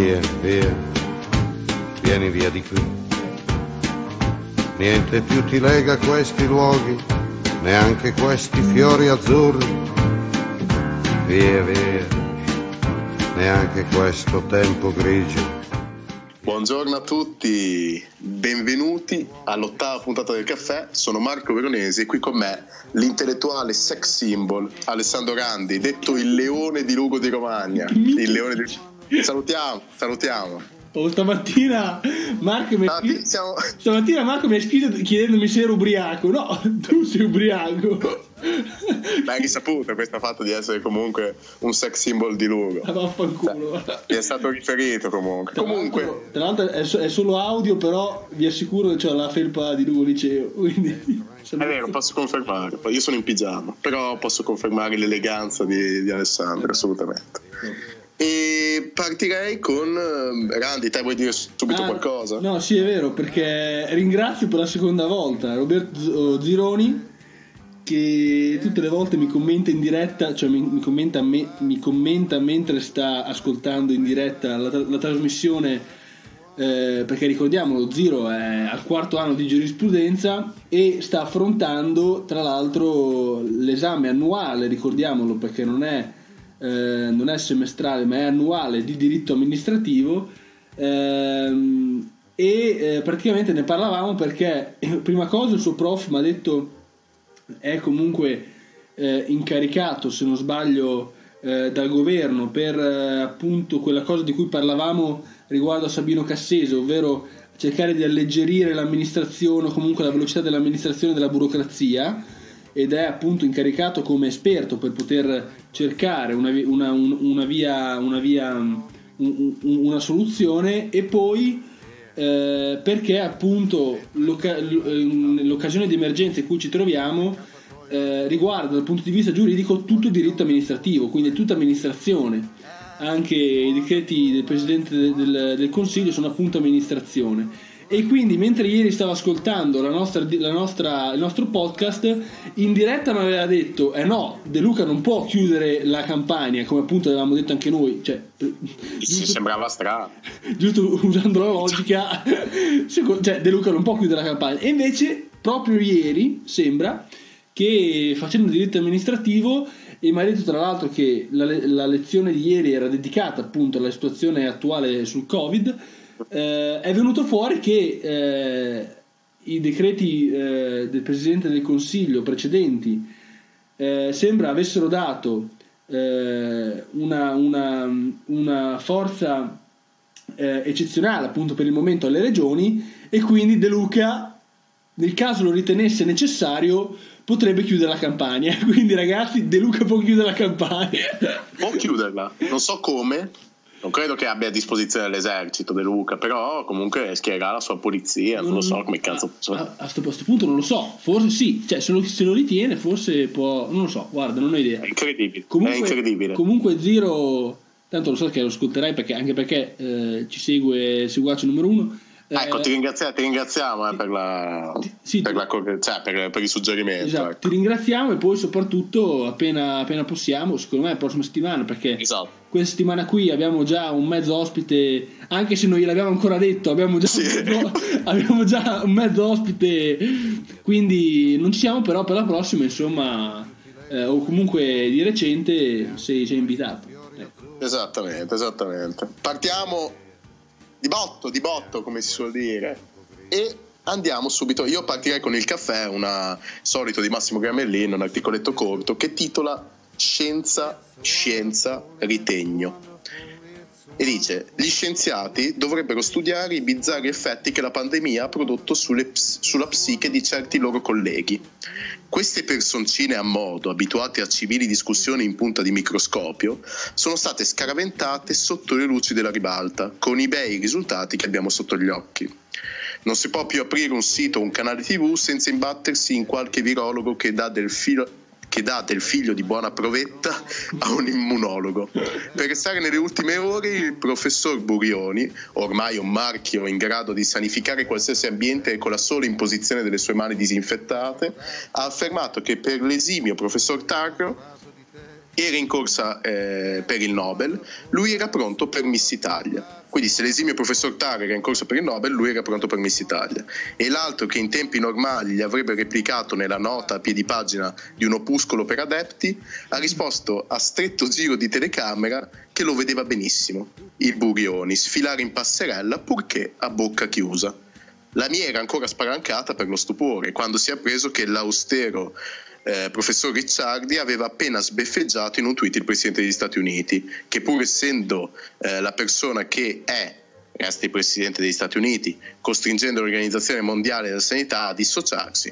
Via, via, vieni via di qui. Niente più ti lega questi luoghi, neanche questi fiori azzurri. Via, via, neanche questo tempo grigio. Buongiorno a tutti, benvenuti all'8ª puntata del caffè. Sono Marco Veronesi e qui con me l'intellettuale sex symbol Alessandro Randi, detto il leone di Lugo di Romagna. Il leone di... Salutiamo. Oh, stamattina Marco mi ha scritto chiedendomi se ero ubriaco. No, tu sei ubriaco. Ma hai risaputo questa fatta di essere comunque un sex symbol di Lugo? Ma vaffanculo, ti è stato riferito comunque. Tra l'altro è solo audio, però vi assicuro che c'ho la felpa di Lugo Liceo, quindi è vero, posso confermare. Io sono in pigiama, però posso confermare l'eleganza di Alessandro, assolutamente. E partirei con Randi, te vuoi dire subito qualcosa? No, sì, è vero, perché ringrazio per la seconda volta Roberto Zironi, che tutte le volte mi commenta in diretta, cioè mi commenta mentre sta ascoltando in diretta la trasmissione, perché ricordiamo lo Ziro è al 4º anno di giurisprudenza e sta affrontando tra l'altro l'esame annuale, ricordiamolo, perché non è semestrale ma è annuale, di diritto amministrativo, e praticamente ne parlavamo perché prima cosa il suo prof mi ha detto è comunque incaricato, se non sbaglio, dal governo per appunto quella cosa di cui parlavamo riguardo a Sabino Cassese, ovvero cercare di alleggerire l'amministrazione o comunque la velocità dell'amministrazione, della burocrazia, ed è appunto incaricato come esperto per poter cercare una soluzione. E poi perché appunto l'occasione di emergenza in cui ci troviamo riguarda dal punto di vista giuridico tutto il diritto amministrativo, quindi tutta amministrazione, anche i decreti del Presidente del Consiglio sono appunto amministrazione. E quindi mentre ieri stavo ascoltando il nostro podcast in diretta mi aveva detto no, De Luca non può chiudere la Campania, come appunto avevamo detto anche noi, cioè ci sembrava strano, giusto, usando la logica cioè De Luca non può chiudere la Campania. E invece proprio ieri sembra che facendo diritto amministrativo, e mi ha detto tra l'altro che la lezione di ieri era dedicata appunto alla situazione attuale sul Covid, è venuto fuori che i decreti del Presidente del Consiglio precedenti sembra avessero dato una forza eccezionale appunto per il momento alle regioni, e quindi De Luca, nel caso lo ritenesse necessario, potrebbe chiudere la Campania. Quindi ragazzi, De Luca può chiudere la Campania, può chiuderla, non so come. Non credo che abbia a disposizione l'esercito De Luca, però comunque schiererà la sua polizia, non lo so come cazzo. A questo punto non lo so, forse sì, cioè se lo ritiene forse può, non lo so, guarda, non ho idea. È incredibile. Comunque Ziro, tanto lo so che lo ascolterai, perché anche perché ci segue seguace numero 1. Ecco, ti ringraziamo per il suggerimento. Esatto, ecco. Ti ringraziamo, e poi soprattutto appena possiamo, secondo me la prossima settimana, perché Questa settimana qui abbiamo già un mezzo ospite, anche se non gliel'abbiamo ancora detto, abbiamo già un mezzo ospite, quindi non ci siamo, però per la prossima insomma, o comunque di recente sei invitato, ecco. Esattamente. Partiamo di botto, come si suol dire, e andiamo subito. Io partirei con il caffè, una solito di Massimo Gramellino, un articoletto corto che titola Scienza ritegno, e dice: gli scienziati dovrebbero studiare i bizzarri effetti che la pandemia ha prodotto sulla psiche di certi loro colleghi. Queste personcine a modo, abituate a civili discussioni in punta di microscopio, sono state scaraventate sotto le luci della ribalta, con i bei risultati che abbiamo sotto gli occhi. Non si può più aprire un sito o un canale TV senza imbattersi in qualche virologo che dà del figlio di buona provetta a un immunologo. Per restare nelle ultime ore, il professor Burioni, ormai un marchio in grado di sanificare qualsiasi ambiente con la sola imposizione delle sue mani disinfettate, ha affermato che per l'esimio professor Tarro era in corsa per il Nobel, lui era pronto per Miss Italia. Quindi se l'esimio professor Tarro era in corsa per il Nobel, lui era pronto per Miss Italia. E l'altro che in tempi normali gli avrebbe replicato nella nota a piedi pagina di un opuscolo per adepti, ha risposto a stretto giro di telecamera che lo vedeva benissimo, il Burioni, sfilare in passerella purché a bocca chiusa. La mia era ancora spalancata per lo stupore, quando si è appreso che l'austero professor Ricciardi aveva appena sbeffeggiato in un tweet il presidente degli Stati Uniti, che pur essendo la persona che resta il presidente degli Stati Uniti, costringendo l'Organizzazione Mondiale della Sanità a dissociarsi.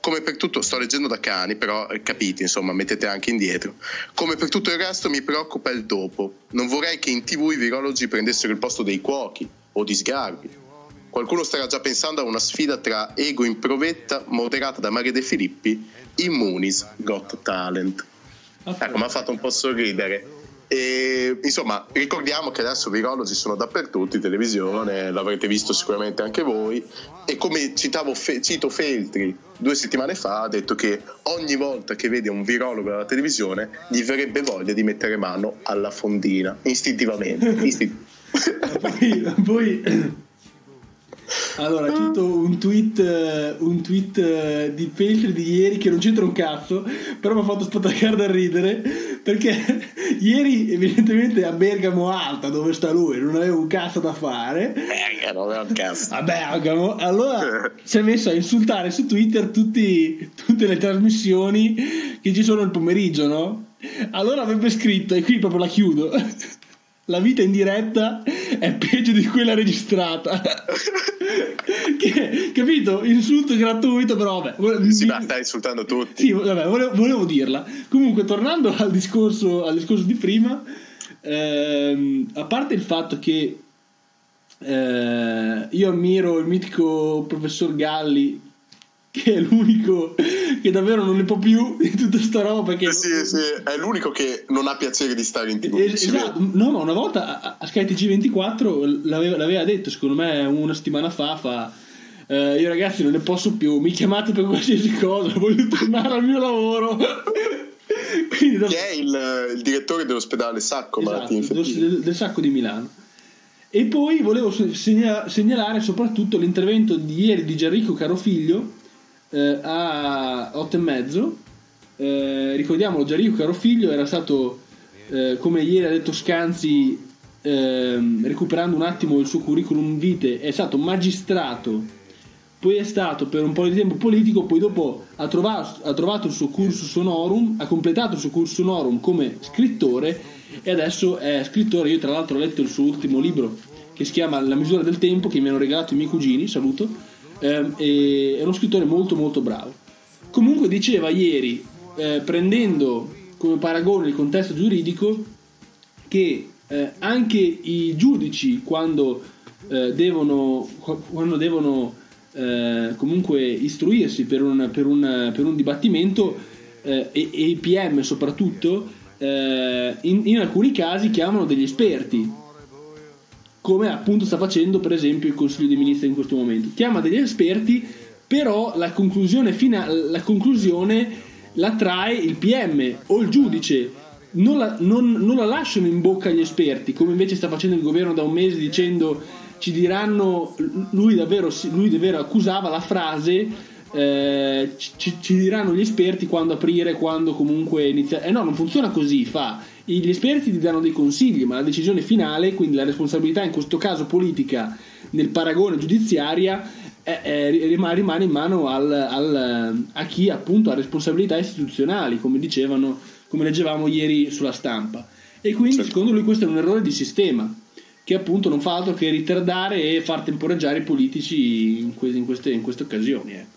Come per tutto, sto leggendo da cani, però capite, insomma, mettete anche indietro. Come per tutto il resto mi preoccupa il dopo. Non vorrei che in TV i virologi prendessero il posto dei cuochi o di Sgarbi. Qualcuno starà già pensando a una sfida tra Ego in provetta, moderata da Maria De Filippi, Immunis Got Talent. Ecco, mi ha fatto un po' sorridere. E, insomma, ricordiamo che adesso i virologi sono dappertutto in televisione, l'avrete visto sicuramente anche voi, e come cito Feltri 2 settimane fa, ha detto che ogni volta che vede un virologo alla televisione gli verrebbe voglia di mettere mano alla fondina, istintivamente. Poi... Allora, cito un tweet di Feltri di ieri che non c'entra un cazzo, però mi ha fatto spattaccare da ridere, perché ieri evidentemente a Bergamo Alta, dove sta lui, non aveva un cazzo da fare. A Bergamo, allora si è messo a insultare su Twitter tutte le trasmissioni che ci sono il pomeriggio, no? Allora avrebbe scritto, e qui proprio la chiudo: la vita in diretta è peggio di quella registrata. Che, capito? Insulto gratuito, però vabbè. Sì, ma stai insultando tutti. Sì, vabbè, volevo dirla. Comunque, tornando al discorso di prima, a parte il fatto che io ammiro il mitico professor Galli, che è l'unico che davvero non ne può più di tutta sta roba, perché sì, è l'unico che non ha piacere di stare in TV. Esatto. No, ma una volta a Sky TG24 l'aveva detto, secondo me una settimana fa, io ragazzi non ne posso più, mi chiamate per qualsiasi cosa, voglio tornare al mio lavoro. Quindi, che è il direttore dell'ospedale Sacco, esatto, del Sacco di Milano. E poi volevo segnalare soprattutto l'intervento di ieri di Gianrico Carofiglio a 8:30. Ricordiamolo, Gianrico Carofiglio era stato, come ieri ha detto Scanzi, recuperando un attimo il suo curriculum vitae, è stato magistrato, poi è stato per un po' di tempo politico, poi dopo ha trovato il suo cursus honorum, ha completato il suo cursus honorum come scrittore, e adesso è scrittore. Io tra l'altro ho letto il suo ultimo libro, che si chiama La misura del tempo, che mi hanno regalato i miei cugini, saluto. È uno scrittore molto molto bravo. Comunque diceva ieri, prendendo come paragone il contesto giuridico, che anche i giudici quando devono comunque istruirsi per un dibattimento, e i PM soprattutto, in alcuni casi chiamano degli esperti, come appunto sta facendo per esempio il Consiglio dei Ministri in questo momento. Chiama degli esperti, però la conclusione la trae il PM o il giudice, non la lasciano in bocca agli esperti, come invece sta facendo il governo da un mese, dicendo ci diranno. Lui davvero accusava la frase ci diranno gli esperti quando aprire, quando comunque iniziare. No, non funziona così, gli esperti ti danno dei consigli, ma la decisione finale, quindi la responsabilità in questo caso politica, nel paragone giudiziaria, rimane in mano a chi appunto ha responsabilità istituzionali, come leggevamo ieri sulla stampa. E quindi certo, secondo lui questo è un errore di sistema, che appunto non fa altro che ritardare e far temporeggiare i politici in queste occasioni, ecco.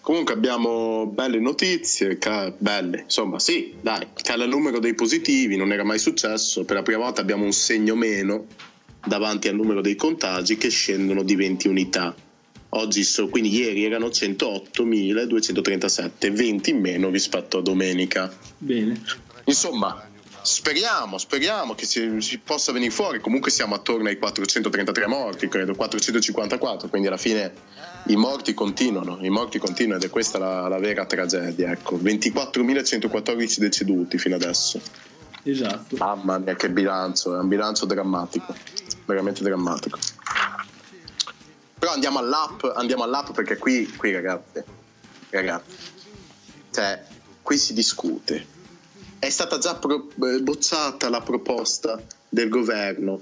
Comunque abbiamo belle notizie, belle, insomma, sì, dai, cala il numero dei positivi, non era mai successo, per la prima volta abbiamo un segno meno davanti al numero dei contagi, che scendono di 20 unità. Quindi ieri erano 108.237, 20 in meno rispetto a domenica. Bene. Insomma, Speriamo che si possa venire fuori. Comunque siamo attorno ai 433 morti, credo 454, quindi alla fine i morti continuano ed è questa la vera tragedia, ecco. 24.114 deceduti fino adesso. Esatto. Mamma mia, che bilancio, è un bilancio drammatico, veramente drammatico. Però andiamo all'app perché qui ragazzi, cioè qui si discute. È stata già bocciata la proposta del governo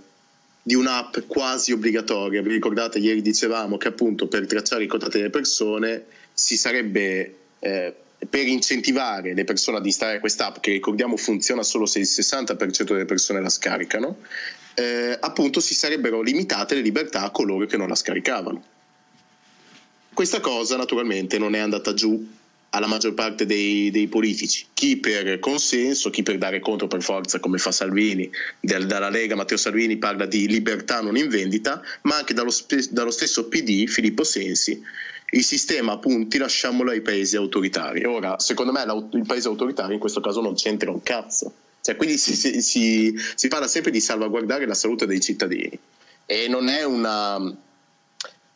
di un'app quasi obbligatoria. Vi ricordate, ieri dicevamo che appunto per tracciare i contatti delle persone si sarebbe, per incentivare le persone ad installare quest'app, che ricordiamo funziona solo se il 60% delle persone la scaricano, appunto si sarebbero limitate le libertà a coloro che non la scaricavano. Questa cosa naturalmente non è andata giù alla maggior parte dei politici, chi per consenso, chi per dare contro per forza, come fa Salvini. Dalla Lega Matteo Salvini parla di libertà non in vendita, ma anche dallo stesso PD Filippo Sensi: il sistema a punti, lasciamolo ai paesi autoritari. Ora, secondo me il paese autoritario in questo caso non c'entra un cazzo, cioè, quindi si parla sempre di salvaguardare la salute dei cittadini e non è una,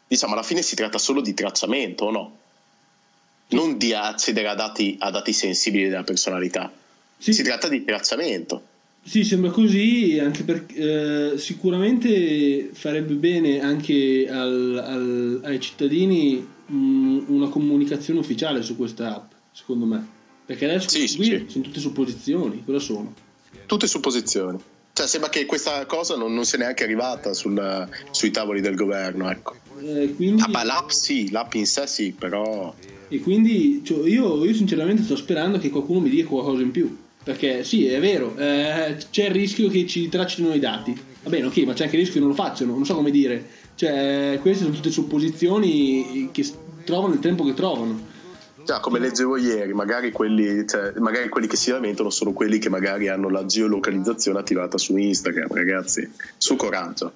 diciamo, alla fine si tratta solo di tracciamento, o no? Non di accedere a dati sensibili della personalità, sì. Si tratta di tracciamento. Sì, sembra così, anche perché sicuramente farebbe bene anche ai cittadini una comunicazione ufficiale su questa app, secondo me, perché adesso qui sono tutte supposizioni. Cosa sono? Tutte supposizioni, cioè sembra che questa cosa non sia neanche arrivata sui tavoli del governo, ecco. Quindi... ah, l'app in sé sì, però... E quindi cioè, io sinceramente sto sperando che qualcuno mi dia qualcosa in più, perché sì, è vero, c'è il rischio che ci traccino i dati, va bene, ok, ma c'è anche il rischio che non lo facciano, non so come dire, cioè queste sono tutte supposizioni che trovano il tempo che trovano. Già, come leggevo ieri, magari quelli che si lamentano sono quelli che magari hanno la geolocalizzazione attivata su Instagram. Ragazzi, su coraggio,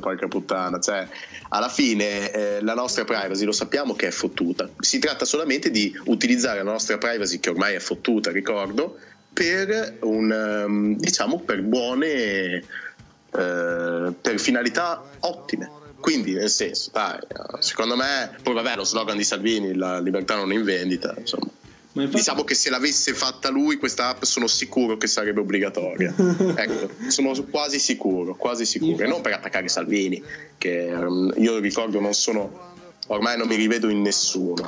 porca puttana, cioè alla fine la nostra privacy lo sappiamo che è fottuta, si tratta solamente di utilizzare la nostra privacy, che ormai è fottuta, ricordo, per per buone per finalità ottime, quindi nel senso, dai, secondo me, poi vabbè, lo slogan di Salvini, la libertà non è in vendita, insomma. Ma infatti... diciamo che se l'avesse fatta lui questa app sono sicuro che sarebbe obbligatoria. Ecco, sono quasi sicuro. E non per attaccare Salvini, che io ricordo ormai non mi rivedo in nessuno.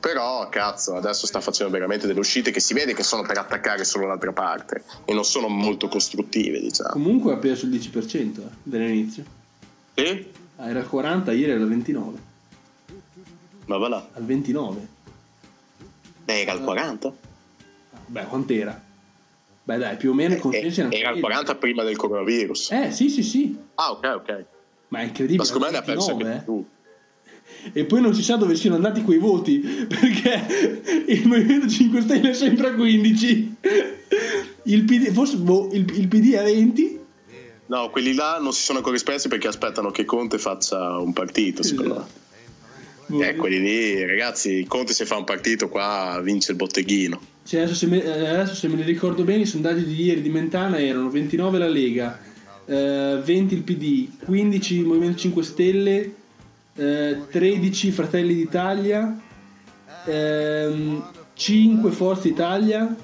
Però cazzo, adesso sta facendo veramente delle uscite che si vede che sono per attaccare solo l'altra parte e non sono molto costruttive, diciamo. Comunque ha perso il 10% dall'inizio. Sì? Ah, era il 40, ieri era il 29. Ma va là. Al 29. Beh, era al 40? Beh, quant'era? Beh dai, più o meno era al 40 prima del coronavirus. Sì. Ah, ok. Ma è incredibile. Ma secondo me ne ha perso anche più. E poi non si sa dove siano andati quei voti, perché il Movimento 5 Stelle è sempre a 15. Il PD, forse il PD a 20. No, quelli là non si sono ancora espressi perché aspettano che Conte faccia un partito, secondo me. Quelli lì, ragazzi, Conte se fa un partito qua vince il botteghino. Cioè, adesso se me ne ricordo bene, i sondaggi di ieri di Mentana erano 29 la Lega, 20 il PD, 15 il Movimento 5 Stelle, 13 Fratelli d'Italia, 5 Forza Italia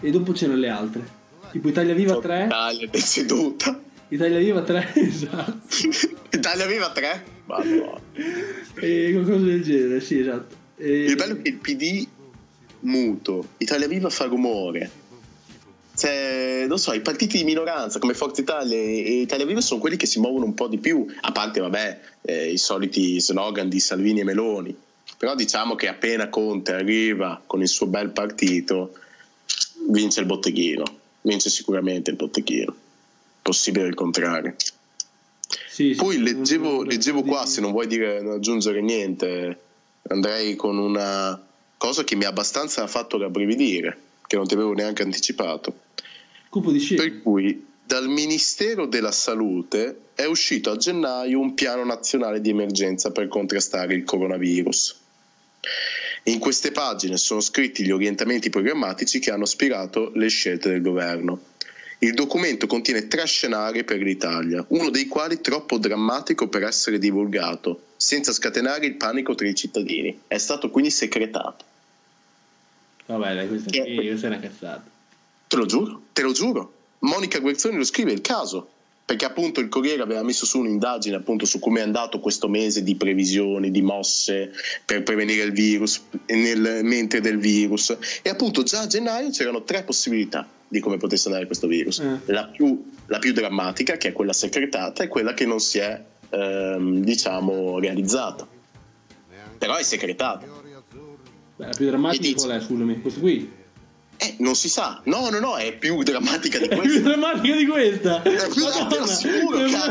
e dopo c'erano le altre, tipo Italia Viva 3. Italia deceduta. Italia Viva 3, esatto. Italia Viva 3? Madonna. E qualcosa del genere, sì, esatto. Il bello è che il PD muto, Italia Viva fa rumore, cioè, non so, i partiti di minoranza come Forza Italia e Italia Viva sono quelli che si muovono un po' di più, a parte vabbè i soliti slogan di Salvini e Meloni, però diciamo che appena Conte arriva con il suo bel partito vince il botteghino, vince sicuramente il botteghino, possibile il contrario. Sì, poi leggevo qua, se non vuoi dire, non aggiungere niente, andrei con una cosa che mi ha abbastanza fatto rabbrividire, che non ti avevo neanche anticipato. Cupo di scelta. Per cui dal Ministero della Salute è uscito a gennaio un piano nazionale di emergenza per contrastare il coronavirus In queste pagine sono scritti gli orientamenti programmatici che hanno ispirato le scelte del governo. Il documento contiene 3 scenari per l'Italia, uno dei quali troppo drammatico per essere divulgato, senza scatenare il panico tra i cittadini. È stato quindi segretato. Vabbè, dai, questa è una cazzata. Te lo giuro. Monica Guerzoni lo scrive, il caso, perché appunto il Corriere aveva messo su un'indagine appunto su come è andato questo mese di previsioni, di mosse per prevenire il virus, nel mentre del virus, e appunto già a gennaio c'erano 3 possibilità di come potesse andare questo virus. La più drammatica, che è quella secretata, e quella che non si è realizzata, però è secretata. Beh, la più drammatica qual è, scusami? Questo qui? Non si sa. No, è più drammatica di questa. È più drammatica.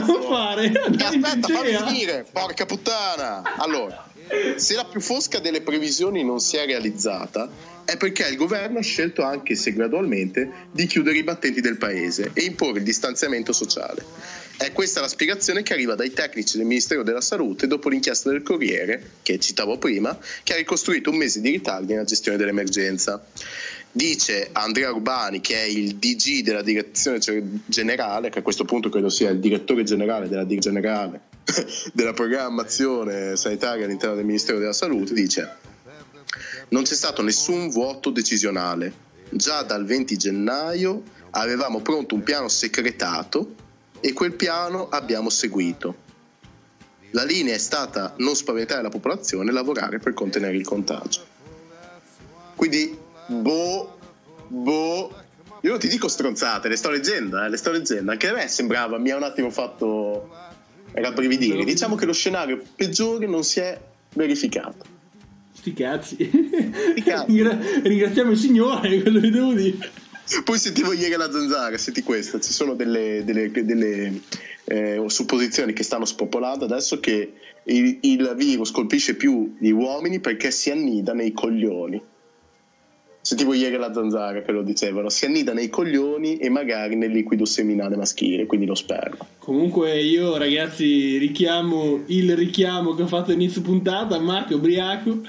Come fare? Aspetta, fammi finire. Porca puttana. Allora, se la più fosca delle previsioni non si è realizzata, è perché il governo ha scelto, anche se gradualmente, di chiudere i battenti del paese e imporre il distanziamento sociale. È questa la spiegazione che arriva dai tecnici del Ministero della Salute dopo l'inchiesta del Corriere, che citavo prima, che ha ricostruito un mese di ritardi nella gestione dell'emergenza. Dice Andrea Urbani, che è il DG della direzione generale, che a questo punto credo sia il direttore generale della direzione generale della programmazione sanitaria all'interno del Ministero della Salute, dice: non c'è stato nessun vuoto decisionale, già dal 20 gennaio avevamo pronto un piano secretato e quel piano abbiamo seguito. La linea è stata non spaventare la popolazione e lavorare per contenere il contagio. Quindi io non ti dico stronzate, le sto leggendo, anche a me sembrava, mi ha un attimo fatto rabbrividire. Diciamo che lo scenario peggiore non si è verificato. Sti cazzi. Ringraziamo il Signore, quello che devo dire. Poi sentivo ieri la Zanzara, senti questa, ci sono delle supposizioni che stanno spopolando adesso, che il virus colpisce più gli uomini perché si annida nei coglioni. Sentivo ieri la Zanzara che lo dicevano, si annida nei coglioni e magari nel liquido seminale maschile, quindi lo sperma. Comunque io, ragazzi, richiamo il richiamo che ho fatto all'inizio puntata, Marco ubriaco.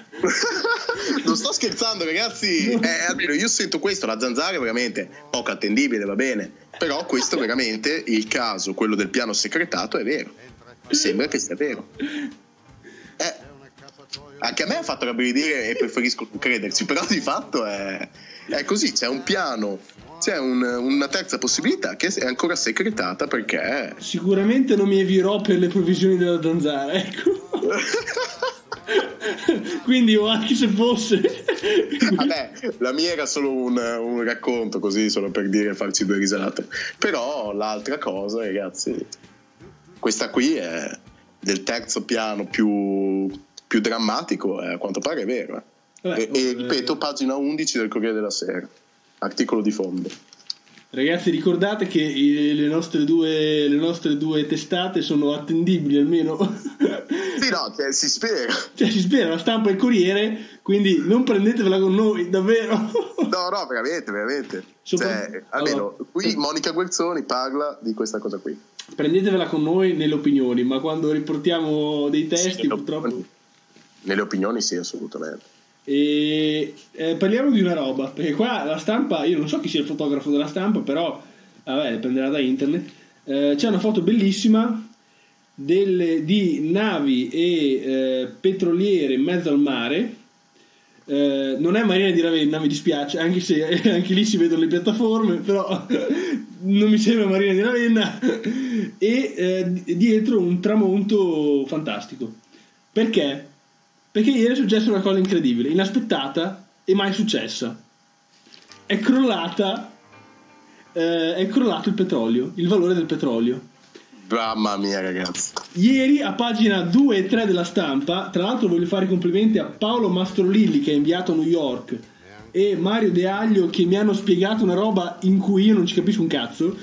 Non sto scherzando, ragazzi, almeno io sento questo, la Zanzara è veramente poco attendibile, va bene, però questo veramente, il caso, quello del piano secretato, è vero, sembra che sia vero. Anche a me ha fatto rabbrividire e preferisco crederci, però di fatto è così, c'è un piano, c'è una terza possibilità che è ancora secretata, perché sicuramente non mi eviterò per le provvisioni della Zanzara, ecco. Quindi, o anche se fosse, vabbè, la mia era solo un racconto così, solo per dire, farci 2 risate. Però l'altra cosa, ragazzi, questa qui è del terzo piano più drammatico, a quanto pare è vero. E ripeto, pagina 11 del Corriere della Sera, articolo di fondo. Ragazzi, ricordate che le nostre due testate sono attendibili, almeno. Sì, no, si spera. Si spera, la Stampa e il Corriere, quindi non prendetevela con noi, davvero. No, veramente. Almeno qui Monica Guerzoni parla di questa cosa qui. Prendetevela con noi nelle opinioni, ma quando riportiamo dei testi, sì, purtroppo... Nelle opinioni sì, assolutamente. E parliamo di una roba, perché qua la Stampa, io non so chi sia il fotografo della Stampa, però vabbè, prenderà da internet. C'è una foto bellissima di navi e petroliere in mezzo al mare. Non è Marina di Ravenna, mi dispiace, anche se anche lì si vedono le piattaforme, però non mi sembra Marina di Ravenna. E dietro un tramonto fantastico. Perché? Perché ieri è successa una cosa incredibile, inaspettata e mai successa. È crollato il petrolio, il valore del petrolio. Mamma mia, ragazzi. Ieri a pagina 2 e 3 della Stampa, tra l'altro voglio fare i complimenti a Paolo Mastrolilli, che è inviato a New York, e Mario De Aglio, che mi hanno spiegato una roba in cui io non ci capisco un cazzo,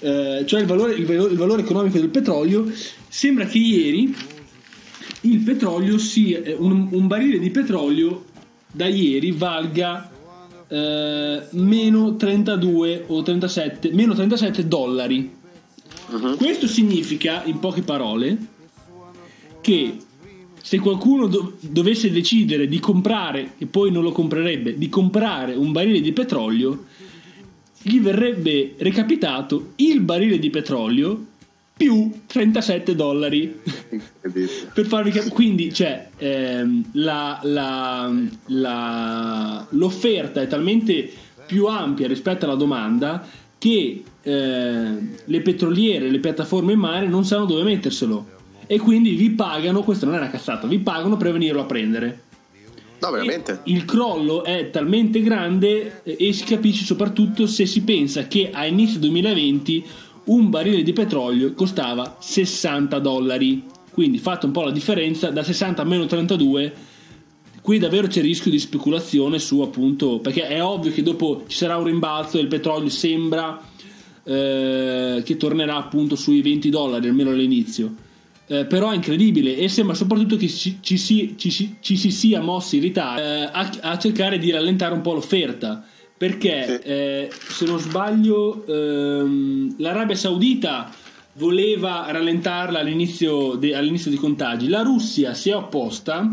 cioè il valore economico del petrolio. Sembra che ieri il petrolio un barile di petrolio da ieri valga meno 32 o 37, meno 37 dollari. Questo significa, in poche parole, che se qualcuno dovesse decidere di comprare, e poi non lo comprerebbe, di comprare un barile di petrolio, gli verrebbe recapitato il barile di petrolio più $37 per farvi capire. Quindi cioè, l'offerta è talmente più ampia rispetto alla domanda che le petroliere, le piattaforme in mare non sanno dove metterselo, e quindi vi pagano, questa non è una cazzata, vi pagano per venirlo a prendere. No, veramente. Il crollo è talmente grande, e si capisce soprattutto se si pensa che a inizio 2020 un barile di petrolio costava $60, quindi fate un po' la differenza, da 60 a meno 32, qui davvero c'è rischio di speculazione su, appunto, perché è ovvio che dopo ci sarà un rimbalzo e il petrolio sembra che tornerà appunto sui $20 almeno all'inizio, però è incredibile, e sembra soprattutto che ci si sia mossi in ritardo a cercare di rallentare un po' l'offerta, perché se non sbaglio l'Arabia Saudita voleva rallentarla all'inizio dei contagi, la Russia si è opposta,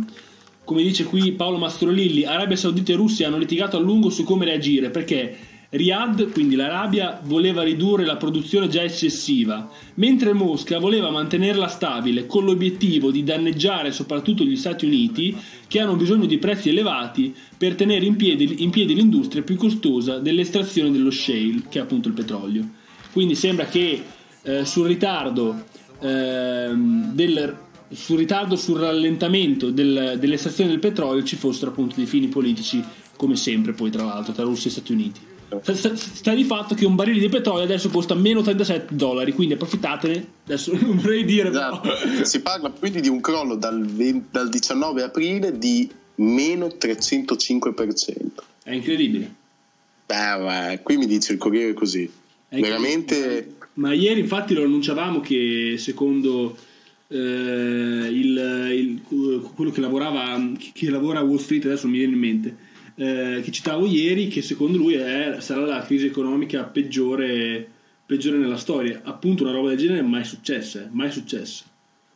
come dice qui Paolo Mastrolilli. Arabia Saudita e Russia hanno litigato a lungo su come reagire, perché Riyadh, quindi l'Arabia, voleva ridurre la produzione già eccessiva, mentre Mosca voleva mantenerla stabile, con l'obiettivo di danneggiare soprattutto gli Stati Uniti, che hanno bisogno di prezzi elevati per tenere in piedi l'industria più costosa dell'estrazione dello shale, che è appunto il petrolio. Quindi sembra che sul rallentamento dell'estrazione del petrolio ci fossero appunto dei fini politici, come sempre poi tra l'altro tra Russia e Stati Uniti. Sta di fatto che un barile di petrolio adesso costa meno $37, quindi approfittatene. Adesso non vorrei dire, esatto. Però si parla quindi di un crollo dal 19 aprile di meno 305%. È incredibile. Beh, qui mi dice il Corriere così. È veramente. Ma ieri infatti lo annunciavamo che secondo quello che lavora a Wall Street, adesso mi viene in mente, che citavo ieri, che secondo lui sarà la crisi economica peggiore nella storia. Appunto, una roba del genere mai successa.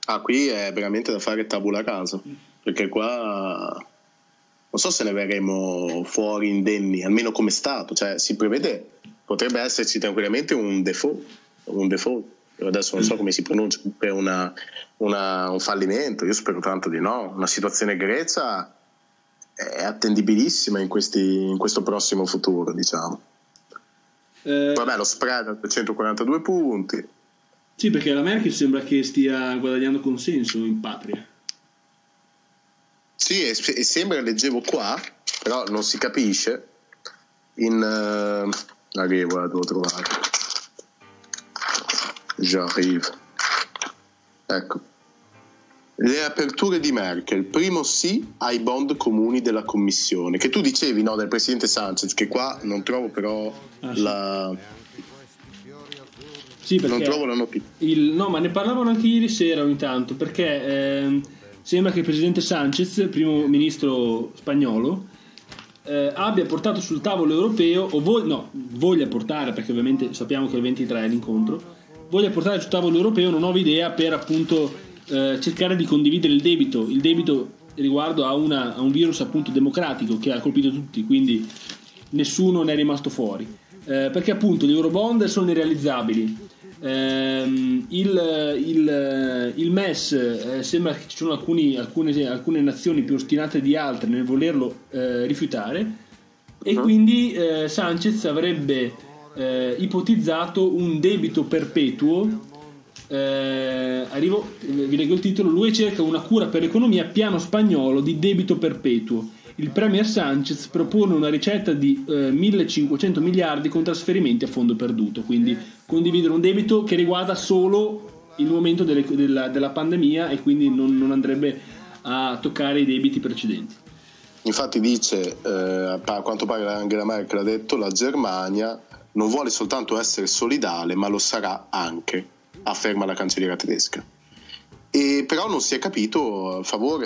Ah, qui è veramente da fare tabula rasa, perché qua non so se ne verremo fuori indenni, almeno come Stato. Cioè, si prevede, potrebbe esserci tranquillamente un default. Adesso non so come si pronuncia, per un fallimento. Io spero tanto di no. Una situazione Grecia è attendibilissima in questo prossimo futuro, diciamo. Vabbè, lo spread a 342 punti. Sì, perché la Merkel sembra che stia guadagnando consenso in patria. Sì, e sembra, leggevo qua, però non si capisce. Arrivo, la devo trovare. J'arrive. Ecco. Le aperture di Merkel, primo sì ai bond comuni della Commissione, che tu dicevi, no, del presidente Sanchez, che qua non trovo però sì, perché non trovo la notizia. No, ma ne parlavano anche ieri sera ogni tanto, perché sembra che il presidente Sanchez, primo ministro spagnolo, abbia portato sul tavolo europeo, voglia portare, perché ovviamente sappiamo che il 23 è l'incontro, voglia portare sul tavolo europeo una nuova idea per appunto cercare di condividere il debito riguardo a un virus appunto democratico che ha colpito tutti, quindi nessuno ne è rimasto fuori, perché appunto gli eurobond sono irrealizzabili, il MES sembra che ci sono alcune nazioni più ostinate di altre nel volerlo rifiutare, e quindi Sanchez avrebbe ipotizzato un debito perpetuo. Vi leggo il titolo: lui cerca una cura per l'economia, piano spagnolo di debito perpetuo. Il premier Sanchez propone una ricetta di 1.500 miliardi con trasferimenti a fondo perduto, quindi condividere un debito che riguarda solo il momento della pandemia, e quindi non andrebbe a toccare i debiti precedenti. Infatti dice, a quanto pare Angela Merkel ha detto, la Germania non vuole soltanto essere solidale, ma lo sarà anche, afferma la cancelliera tedesca. E però non si è capito a favore,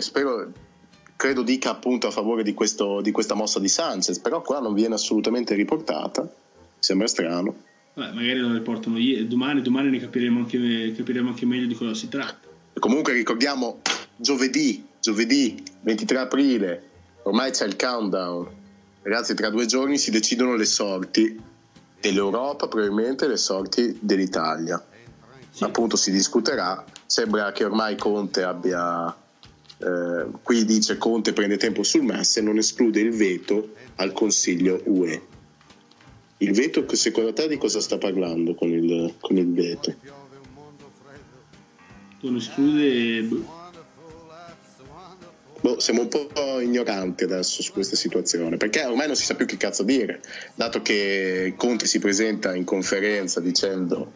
credo dica appunto a favore di questa mossa di Sanchez, però qua non viene assolutamente riportata, sembra strano. Beh, magari la riportano domani ne capiremo anche meglio di cosa si tratta. Comunque ricordiamo, giovedì Giovedì 23 aprile, ormai c'è il countdown. Ragazzi, tra 2 giorni si decidono le sorti dell'Europa, probabilmente le sorti dell'Italia. Appunto si discuterà, sembra che ormai Conte abbia... qui dice Conte prende tempo sul MES e non esclude il veto al Consiglio UE. Il veto, secondo te, di cosa sta parlando con il veto? Non esclude... Boh, siamo un po' ignoranti adesso su questa situazione, perché ormai non si sa più che cazzo dire, dato che Conte si presenta in conferenza dicendo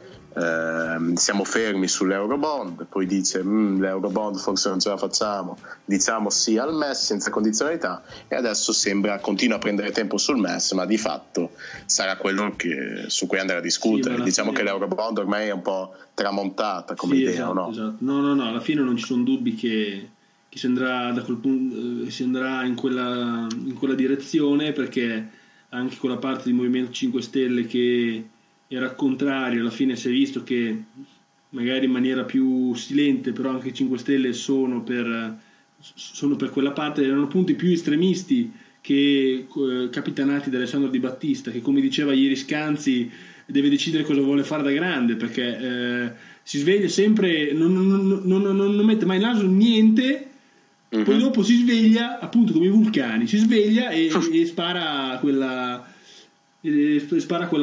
siamo fermi sull'Eurobond, poi dice l'Eurobond forse non ce la facciamo, diciamo sì al MES senza condizionalità, e adesso sembra continua a prendere tempo sul MES, ma di fatto sarà quello che, su cui andare a discutere. Sì, diciamo che l'Eurobond ormai è un po' tramontata come idea, esatto, no? Esatto. No, alla fine non ci sono dubbi che si andrà da quel punto, si andrà in quella direzione, perché anche quella parte di Movimento 5 Stelle che era contrario, alla fine si è visto che magari in maniera più silente, però anche i 5 Stelle sono per quella parte, erano punti più estremisti che capitanati da Alessandro Di Battista, che come diceva ieri Scanzi deve decidere cosa vuole fare da grande, perché si sveglia sempre, non mette mai il naso in niente. Uh-huh. Poi dopo si sveglia, appunto come i vulcani, si sveglia e spara quella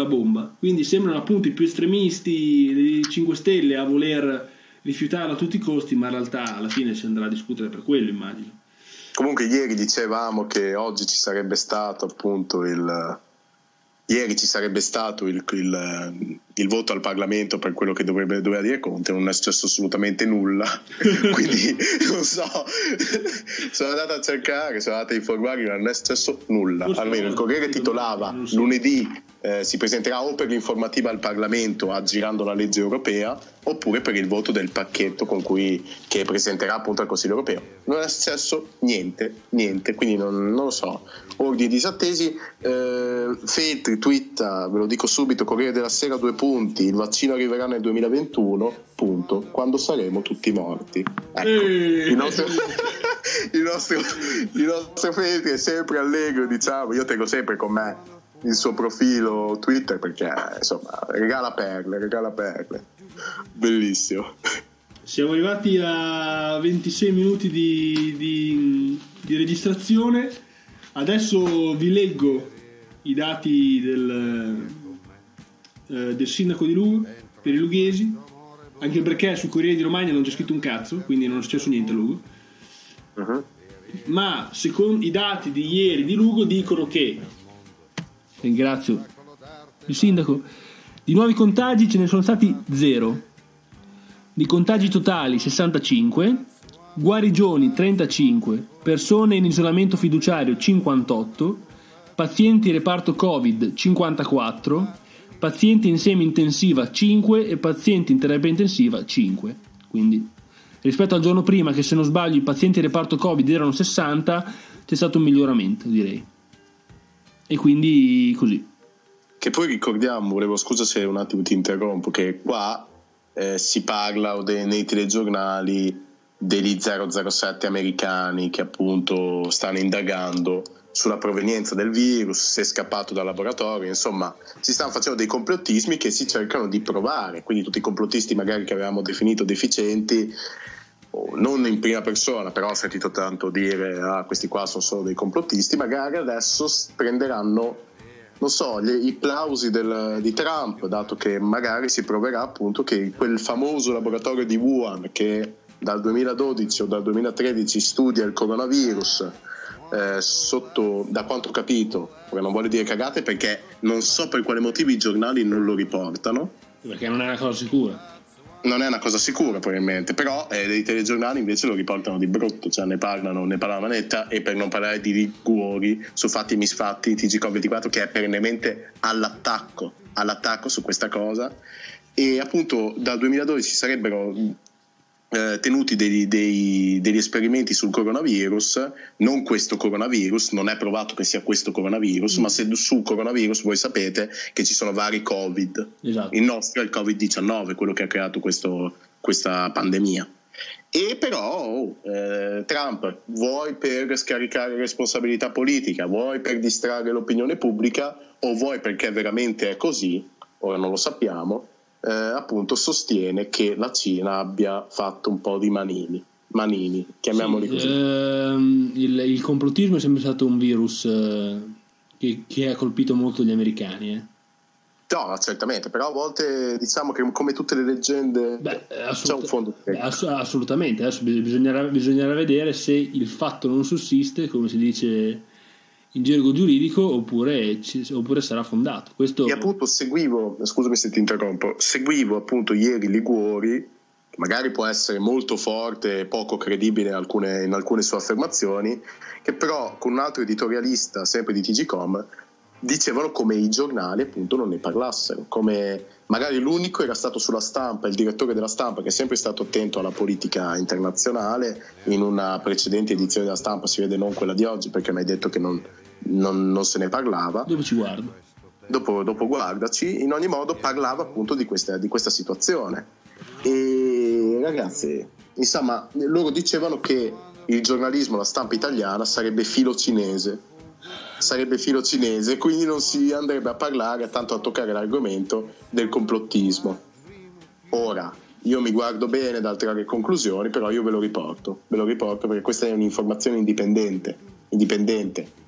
bomba. Quindi sembrano appunto i più estremisti dei 5 Stelle a voler rifiutarla a tutti i costi, ma in realtà alla fine si andrà a discutere per quello, immagino. Comunque ieri dicevamo che oggi ci sarebbe stato appunto il voto al Parlamento per quello che doveva dire Conte, non è successo assolutamente nulla, quindi non so, sono andato a cercare, sono andato a informarmi, non è successo nulla, almeno il Corriere titolava lunedì si presenterà o per l'informativa al Parlamento aggirando la legge europea, oppure per il voto del pacchetto che presenterà appunto al Consiglio europeo. Non è successo niente, quindi non lo so, ordini disattesi. Feltri twitta, ve lo dico subito, Corriere della Sera 2 punti, il vaccino arriverà nel 2021 punto, quando saremo tutti morti. Ecco, il nostro Feltri è sempre allegro, diciamo, io tengo sempre con me il suo profilo Twitter, perché insomma regala perle, bellissimo. Siamo arrivati a 26 minuti di registrazione. Adesso vi leggo i dati del sindaco di Lugo per i lughesi, anche perché sul Corriere di Romagna non c'è scritto un cazzo, quindi non è successo niente a Lugo. Uh-huh. Ma secondo i dati di ieri di Lugo dicono che, ringrazio il sindaco, di nuovi contagi ce ne sono stati 0, di contagi totali 65, guarigioni 35, persone in isolamento fiduciario 58, pazienti reparto Covid 54, pazienti in semi-intensiva 5 e pazienti in terapia intensiva 5. Quindi rispetto al giorno prima, che se non sbaglio i pazienti reparto Covid erano 60, c'è stato un miglioramento, direi. E quindi così. Che poi ricordiamo, volevo, scusa se un attimo ti interrompo, che qua si parla nei telegiornali degli 007 americani che appunto stanno indagando sulla provenienza del virus, se è scappato dal laboratorio, insomma si stanno facendo dei complottismi che si cercano di provare, quindi tutti i complottisti magari che avevamo definito deficienti, non in prima persona, però ho sentito tanto dire questi qua sono solo dei complottisti, magari adesso prenderanno, non so, i plausi di Trump, dato che magari si proverà appunto che quel famoso laboratorio di Wuhan, che dal 2012 o dal 2013 studia il coronavirus sotto, da quanto ho capito, perché non voglio dire cagate, perché non so per quale motivo i giornali non lo riportano, perché non è una cosa sicura. Non è una cosa sicura probabilmente, però dei telegiornali invece lo riportano di brutto, cioè ne parla la manetta. E per non parlare di Liguori su Fatti e Misfatti, TGCOM24, che è perennemente all'attacco su questa cosa. E appunto dal 2012 sarebbero tenuti degli esperimenti sul coronavirus, non questo coronavirus, non è provato che sia questo coronavirus, ma se sul coronavirus voi sapete che ci sono vari Covid. Esatto. Il nostro è il Covid-19, quello che ha creato questa pandemia. E però Trump, vuoi per scaricare responsabilità politica, vuoi per distrarre l'opinione pubblica, o vuoi perché veramente è così, ora non lo sappiamo, appunto sostiene che la Cina abbia fatto un po' di manini, chiamiamoli così. Il complottismo è sempre stato un virus che ha colpito molto gli americani, No, certamente, però a volte diciamo che come tutte le leggende c'è un fondo. Assolutamente, adesso bisognerà vedere se il fatto non sussiste, come si dice in gergo giuridico, oppure sarà fondato. Questo... E appunto seguivo, scusami se ti interrompo, appunto ieri Liguori, che magari può essere molto forte e poco credibile in alcune sue affermazioni, che però con un altro editorialista, sempre di TGcom, dicevano come i giornali appunto non ne parlassero, come magari l'unico era stato sulla Stampa, il direttore della Stampa, che è sempre stato attento alla politica internazionale. In una precedente edizione della Stampa, si vede non quella di oggi perché mi hai detto che non se ne parlava. Dopo ci guardo, dopo guardaci. In ogni modo parlava appunto di questa situazione, e ragazzi, insomma, loro dicevano che il giornalismo, la stampa italiana sarebbe filo cinese, quindi non si andrebbe a parlare, tanto a toccare l'argomento del complottismo. Ora, io mi guardo bene dal trarre conclusioni, però io ve lo riporto perché questa è un'informazione indipendente,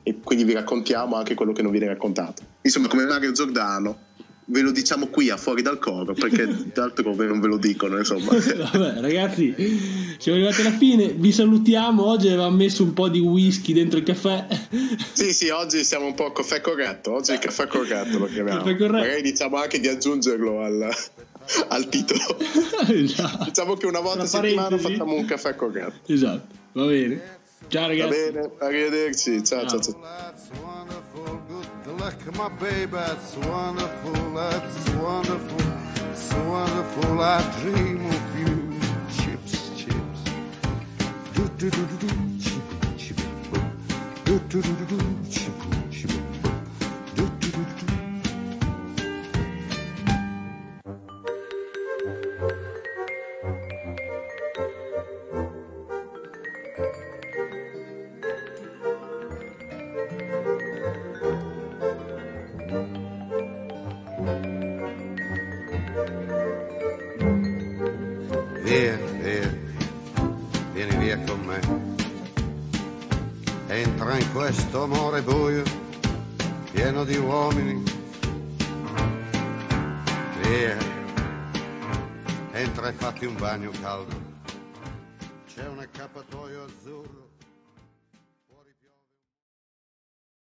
e quindi vi raccontiamo anche quello che non viene raccontato. Insomma, come Mario Giordano, ve lo diciamo qui a Fuori dal Coro, perché d'altrove non ve lo dicono, insomma. Vabbè, ragazzi, siamo arrivati alla fine, vi salutiamo. Oggi avevamo messo un po' di whisky dentro il caffè. Sì, oggi siamo un po' caffè corretto, oggi il caffè corretto lo chiamiamo. Magari diciamo anche di aggiungerlo al titolo. Esatto. Diciamo che una volta a settimana facciamo un caffè corretto. Esatto, va bene. Ciao ragazzi. Va bene, arrivederci. Ciao. Look, my baby, it's wonderful, that's wonderful, so wonderful. I dream of you. Chips. Do do do do chip chip. Do do do do chip chip. Do do do do. Entra in questo amore buio, pieno di uomini. Entra e fatti un bagno caldo, c'è un accappatoio azzurro.